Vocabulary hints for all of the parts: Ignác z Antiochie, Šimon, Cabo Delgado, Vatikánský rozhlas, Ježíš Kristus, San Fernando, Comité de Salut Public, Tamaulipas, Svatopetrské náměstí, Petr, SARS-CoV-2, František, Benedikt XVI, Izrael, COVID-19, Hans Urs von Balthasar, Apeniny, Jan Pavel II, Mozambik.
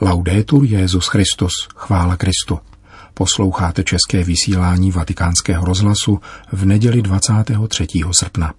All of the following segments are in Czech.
Laudetur Jesus Christus, chvála Kristu. Posloucháte české vysílání Vatikánského rozhlasu v neděli 23. srpna.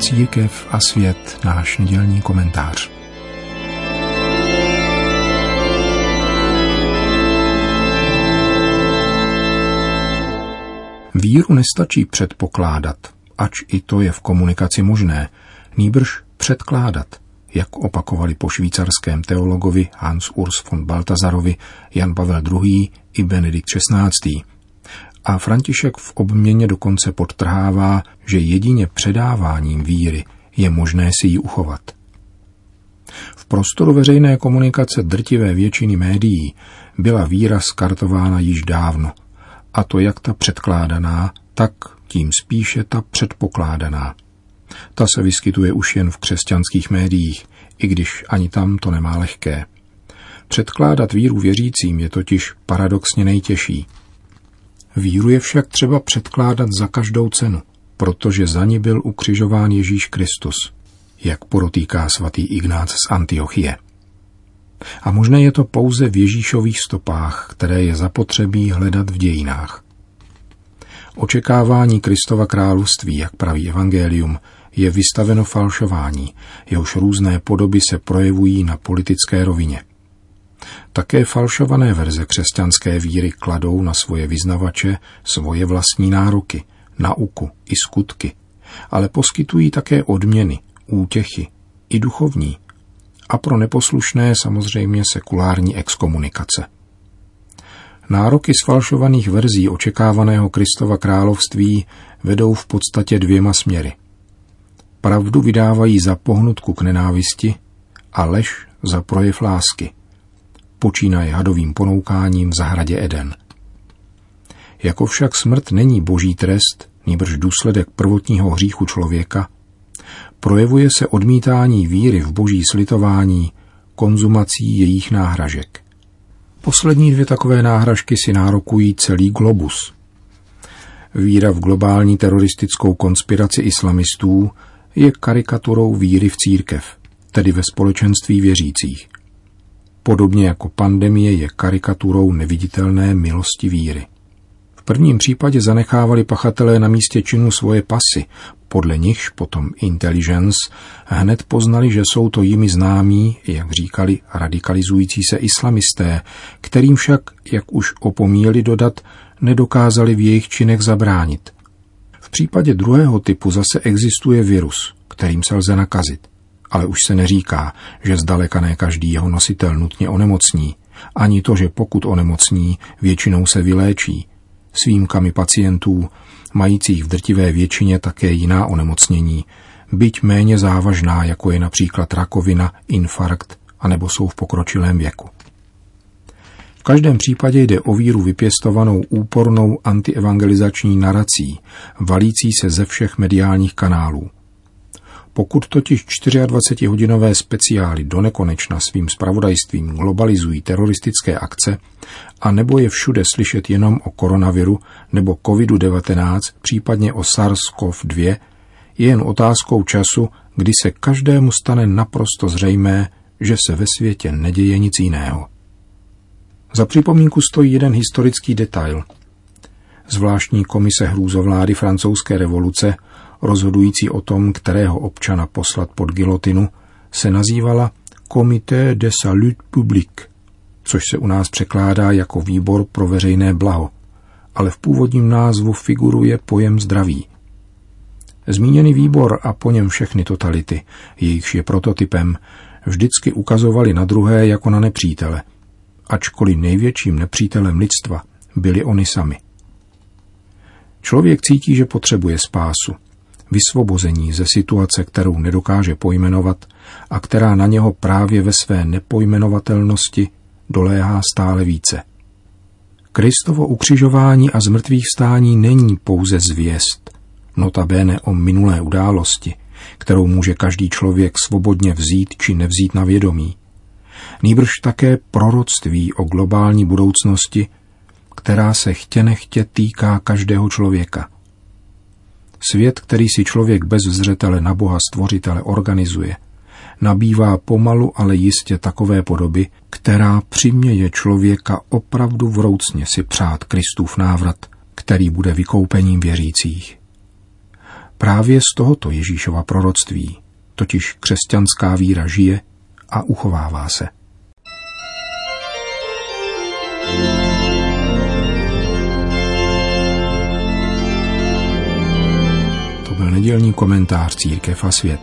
Církev a svět, náš nedělní komentář. Víru nestačí předpokládat, ač i to je v komunikaci možné, nýbrž předkládat, jak opakovali po švýcarském teologovi Hans Urs von Balthasarovi Jan Pavel II. I Benedikt XVI. A František v obměně dokonce podtrhává, že jedině předáváním víry je možné si ji uchovat. V prostoru veřejné komunikace drtivé většiny médií byla víra skartována již dávno, a to jak ta předkládaná, tak tím spíše ta předpokládaná. Ta se vyskytuje už jen v křesťanských médiích, i když ani tam to nemá lehké. Předkládat víru věřícím je totiž paradoxně nejtěžší. Víru je však třeba předkládat za každou cenu, protože za ní byl ukřižován Ježíš Kristus, jak podotýká svatý Ignác z Antiochie. A možné je to pouze v Ježíšových stopách, které je zapotřebí hledat v dějinách. Očekávání Kristova království, jak praví evangelium, je vystaveno falšování, jehož různé podoby se projevují na politické rovině. Také falšované verze křesťanské víry kladou na svoje vyznavače svoje vlastní nároky, nauku i skutky, ale poskytují také odměny, útěchy i duchovní, a pro neposlušné samozřejmě sekulární exkomunikace. Nároky sfalšovaných verzí očekávaného Kristova království vedou v podstatě dvěma směry. Pravdu vydávají za pohnutku k nenávisti a lež za projev lásky. Počínaje hadovým ponoukáním v zahradě Eden. Jako však smrt není boží trest, nýbrž důsledek prvotního hříchu člověka, projevuje se odmítání víry v boží slitování konzumací jejich náhražek. Poslední dvě takové náhražky si nárokují celý globus. Víra v globální teroristickou konspiraci islamistů je karikaturou víry v církev, tedy ve společenství věřících. Podobně jako pandemie je karikaturou neviditelné milosti víry. V prvním případě zanechávali pachatelé na místě činu svoje pasy, podle nichž potom intelligence hned poznali, že jsou to jimi známí, jak říkali, radikalizující se islamisté, kterým však, jak už opomíjeli dodat, nedokázali v jejich činech zabránit. V případě druhého typu zase existuje virus, kterým se lze nakazit. Ale už se neříká, že zdaleka ne každý jeho nositel nutně onemocní, ani to, že pokud onemocní, většinou se vyléčí. S výjimkami pacientů, majících v drtivé většině také jiná onemocnění, byť méně závažná, jako je například rakovina, infarkt, anebo jsou v pokročilém věku. V každém případě jde o víru vypěstovanou úpornou antievangelizační narací, valící se ze všech mediálních kanálů. Pokud totiž 24-hodinové speciály donekonečna svým zpravodajstvím globalizují teroristické akce a nebo je všude slyšet jenom o koronaviru nebo COVID-19, případně o SARS-CoV-2, je jen otázkou času, kdy se každému stane naprosto zřejmé, že se ve světě neděje nic jiného. Za připomínku stojí jeden historický detail. Zvláštní komise hrůzovlády francouzské revoluce rozhodující o tom, kterého občana poslat pod gilotinu, se nazývala Comité de Salut Public, což se u nás překládá jako výbor pro veřejné blaho, ale v původním názvu figuruje pojem zdraví. Zmíněný výbor a po něm všechny totality, jejichž je prototypem, vždycky ukazovali na druhé jako na nepřítele, ačkoliv největším nepřítelem lidstva byli oni sami. Člověk cítí, že potřebuje spásu, vysvobození ze situace, kterou nedokáže pojmenovat a která na něho právě ve své nepojmenovatelnosti doléhá stále více. Kristovo ukřižování a zmrtvýchvstání není pouze zvěst, notabene o minulé události, kterou může každý člověk svobodně vzít či nevzít na vědomí, nýbrž také proroctví o globální budoucnosti, která se chtě nechtě týká každého člověka. Svět, který si člověk bez zřetele na Boha stvořitele organizuje, nabývá pomalu, ale jistě takové podoby, která přiměje člověka opravdu vroucně si přát Kristův návrat, který bude vykoupením věřících. Právě z tohoto Ježíšova proroctví totiž křesťanská víra žije a uchovává se. To byl nedělní komentář Církev a svět.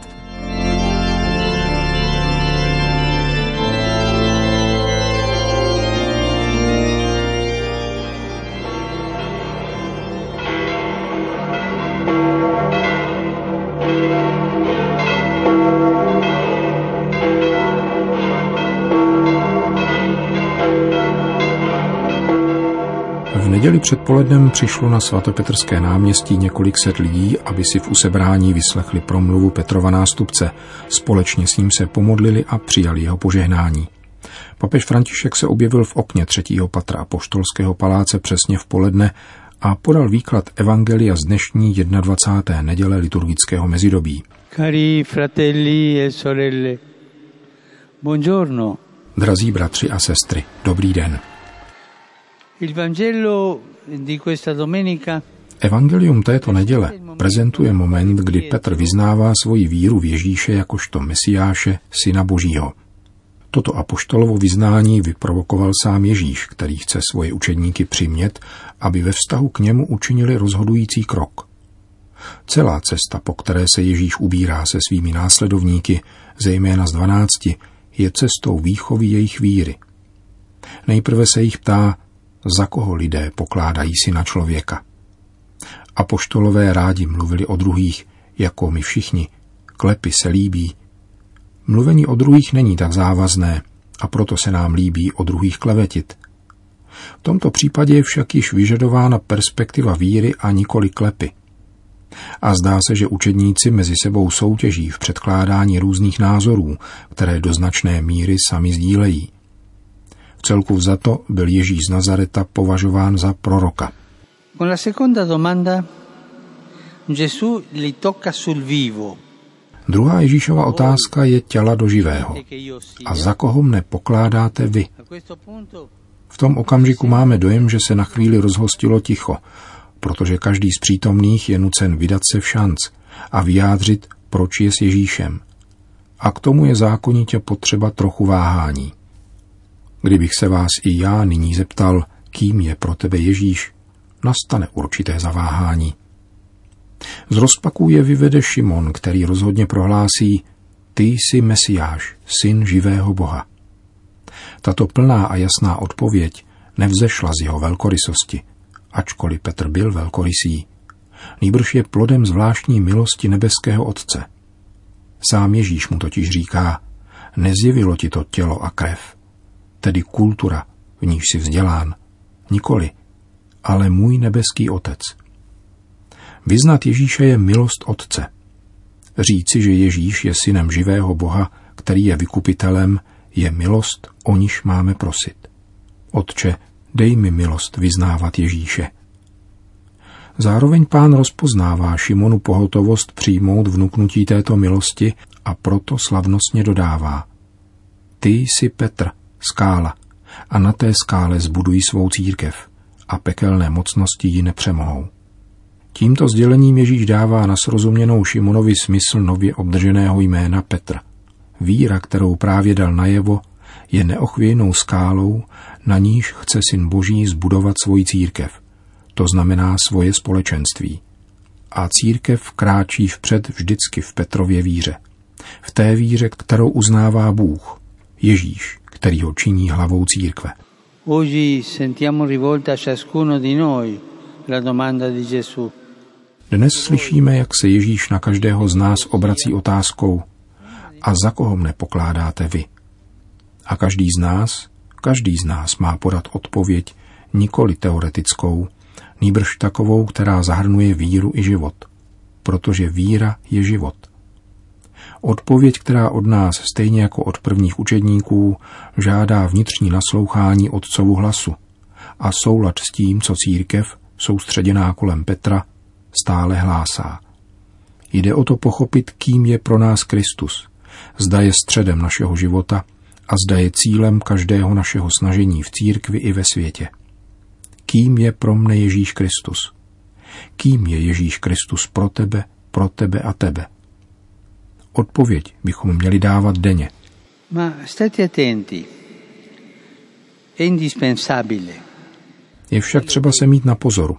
Neděli předpolednem přišlo na svatopetrské náměstí několik set lidí, aby si v usebrání vyslechli promluvu Petrova nástupce. Společně s ním se pomodlili a přijali jeho požehnání. Papež František se objevil v okně 3. patra apoštolského paláce přesně v poledne a podal výklad evangelia z dnešní 21. neděle liturgického mezidobí. Cari fratelli e sorelle, buongiorno. Drazí bratři a sestry, dobrý den. Evangelium této neděle prezentuje moment, kdy Petr vyznává svoji víru v Ježíše jakožto Mesiáše, Syna Božího. Toto apoštolovo vyznání vyprovokoval sám Ježíš, který chce svoje učedníky přimět, aby ve vztahu k němu učinili rozhodující krok. Celá cesta, po které se Ježíš ubírá se svými následovníky, zejména z 12, je cestou výchovy jejich víry. Nejprve se jich ptá, za koho lidé pokládají Syna člověka. Apoštolové rádi mluvili o druhých, jako my všichni, klepy se líbí. Mluvení o druhých není tak závazné, a proto se nám líbí o druhých klevetit. V tomto případě je však již vyžadována perspektiva víry a nikoli klepy. A zdá se, že učedníci mezi sebou soutěží v předkládání různých názorů, které do značné míry sami sdílejí. Celku vzato byl Ježíš z Nazareta považován za proroka. Druhá Ježíšova otázka je těla do živého. A za koho mne pokládáte vy? V tom okamžiku máme dojem, že se na chvíli rozhostilo ticho, protože každý z přítomných je nucen vydat se v šanc a vyjádřit, proč je s Ježíšem. A k tomu je zákonitě potřeba trochu váhání. Kdybych se vás i já nyní zeptal, kým je pro tebe Ježíš, nastane určité zaváhání. Z rozpaků je vyvede Šimon, který rozhodně prohlásí: Ty jsi Mesiáš, Syn živého Boha. Tato plná a jasná odpověď nevzešla z jeho velkorysosti, ačkoliv Petr byl velkorysý. Nýbrž je plodem zvláštní milosti nebeského Otce. Sám Ježíš mu totiž říká: Nezjevilo ti to tělo a krev, tedy kultura, v níž si vzdělán, nikoli, ale můj nebeský Otec. Vyznat Ježíše je milost Otce. Říci, že Ježíš je Synem živého Boha, který je vykupitelem, je milost, o níž máme prosit. Otče, dej mi milost vyznávat Ježíše. Zároveň Pán rozpoznává Šimonu pohotovost přijmout vnuknutí této milosti a proto slavnostně dodává: Ty jsi Petr, skála, a na té skále zbudují svou církev a pekelné mocnosti ji nepřemohou. Tímto sdělením Ježíš dává na srozuměnou Šimonovi smysl nově obdrženého jména Petr. Víra, kterou právě dal najevo, je neochvějnou skálou, na níž chce Syn Boží zbudovat svoji církev, to znamená svoje společenství. A církev kráčí vpřed vždycky v Petrově víře. V té víře, kterou uznává Bůh, Ježíš, který ho činí hlavou církve. Dnes slyšíme, jak se Ježíš na každého z nás obrací otázkou: A za koho mne pokládáte vy? A každý z nás má podat odpověď nikoli teoretickou, nýbrž takovou, která zahrnuje víru i život. Protože víra je život. Odpověď, která od nás, stejně jako od prvních učedníků, žádá vnitřní naslouchání Otcovu hlasu a soulad s tím, co církev, soustředěná kolem Petra, stále hlásá. Jde o to pochopit, kým je pro nás Kristus. Zda je středem našeho života a zda je cílem každého našeho snažení v církvi i ve světě. Kým je pro mne Ježíš Kristus? Kým je Ježíš Kristus pro tebe a tebe? Odpověď bychom měli dávat denně. Ma state attenti. È indispensabile. Je však třeba se mít na pozoru.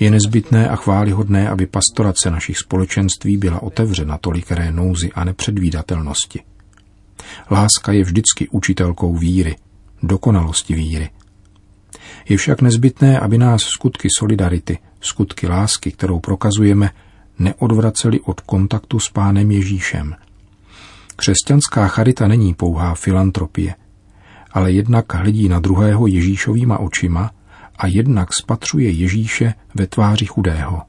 Je nezbytné a chválihodné, aby pastorace našich společenství byla otevřena tolikeré nouzi a nepředvídatelnosti. Láska je vždycky učitelkou víry, dokonalosti víry. Je však nezbytné, aby nás skutky solidarity, skutky lásky, kterou prokazujeme, neodvraceli od kontaktu s Pánem Ježíšem. Křesťanská charita není pouhá filantropie, ale jednak hledí na druhého Ježíšovýma očima a jednak spatřuje Ježíše ve tváři chudého.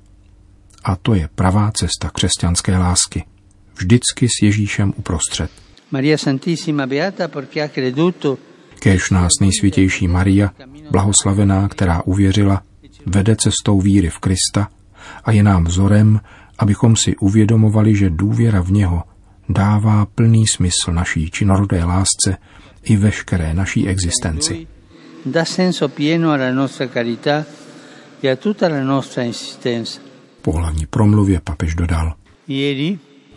A to je pravá cesta křesťanské lásky. Vždycky s Ježíšem uprostřed. Maria Santissima Beata, perché ha creduto. Kéž nás nejsvětější Maria, blahoslavená, která uvěřila, vede cestou víry v Krista a je nám vzorem, abychom si uvědomovali, že důvěra v něho dává plný smysl naší činorodé lásce i veškeré naší existenci. Po hlavní promluvě papež dodal: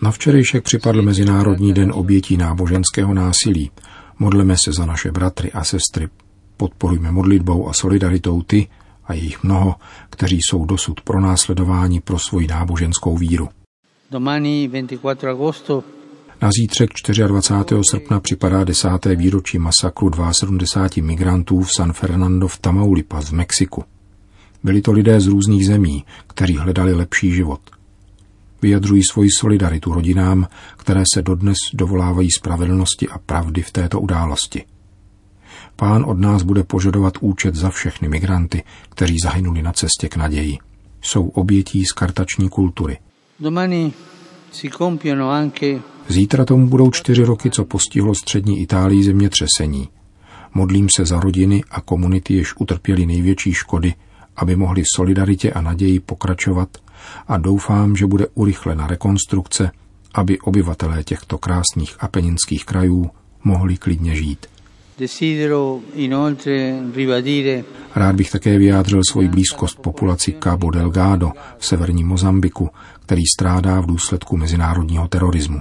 Na včerejšek připadl Mezinárodní den obětí náboženského násilí. Modleme se za naše bratry a sestry. Podporujme modlitbou a solidaritou ty, a jejich mnoho, kteří jsou dosud pronásledováni pro svoji náboženskou víru. Na zítřek 24. srpna připadá 10. výročí masakru 72 migrantů v San Fernando v Tamaulipas v Mexiku. Byli to lidé z různých zemí, kteří hledali lepší život. Vyjadřují svoji solidaritu rodinám, které se dodnes dovolávají spravedlnosti a pravdy v této události. Pán od nás bude požadovat účet za všechny migranty, kteří zahynuli na cestě k naději. Jsou obětí skartační kultury. Zítra tomu budou 4 roky, co postihlo střední Itálii zemětřesení. Modlím se za rodiny a komunity, jež utrpěly největší škody, aby mohli solidaritě a naději pokračovat, a doufám, že bude urychlena rekonstrukce, aby obyvatelé těchto krásných apeninských krajů mohli klidně žít. Rád bych také vyjádřil svoji blízkost populaci Cabo Delgado v severním Mozambiku, který strádá v důsledku mezinárodního terorismu.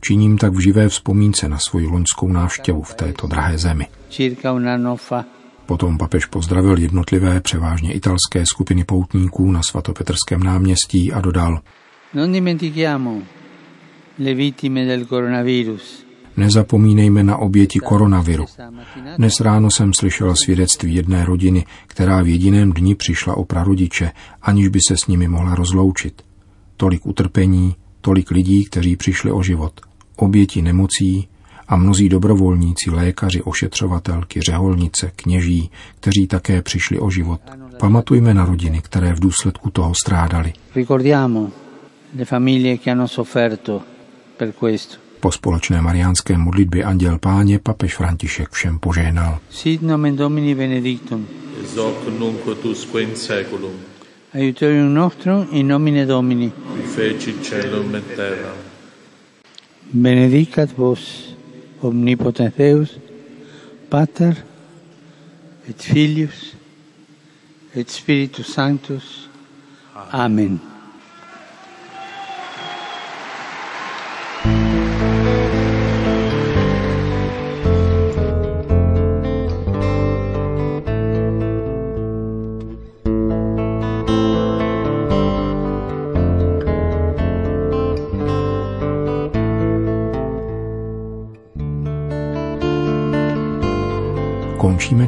Činím tak v živé vzpomínce na svoji loňskou návštěvu v této drahé zemi. Potom papež pozdravil jednotlivé, převážně italské skupiny poutníků na Svatopetrském náměstí a dodal: Nezapomínejme na oběti koronaviru. Dnes ráno jsem slyšela svědectví jedné rodiny, která v jediném dni přišla o prarodiče, aniž by se s nimi mohla rozloučit. Tolik utrpení, tolik lidí, kteří přišli o život, oběti nemocí a mnozí dobrovolníci, lékaři, ošetřovatelky, řeholnice, kněží, kteří také přišli o život. Pamatujme na rodiny, které v důsledku toho strádali. Ricordiamo le famiglie che hanno sofferto per questo. Po společné mariánské modlitbě Anděl Páně papež František všem požehnal. Sit nomen Domini benedictum. Et hoc nunc et usque in saeculum. Aiuterium nostrum in nomine Domini. Qui fecit caelum et terram. Benedicat vos omnipotens Deus, Pater et Filius et Spiritus Sanctus. Amen. Končíme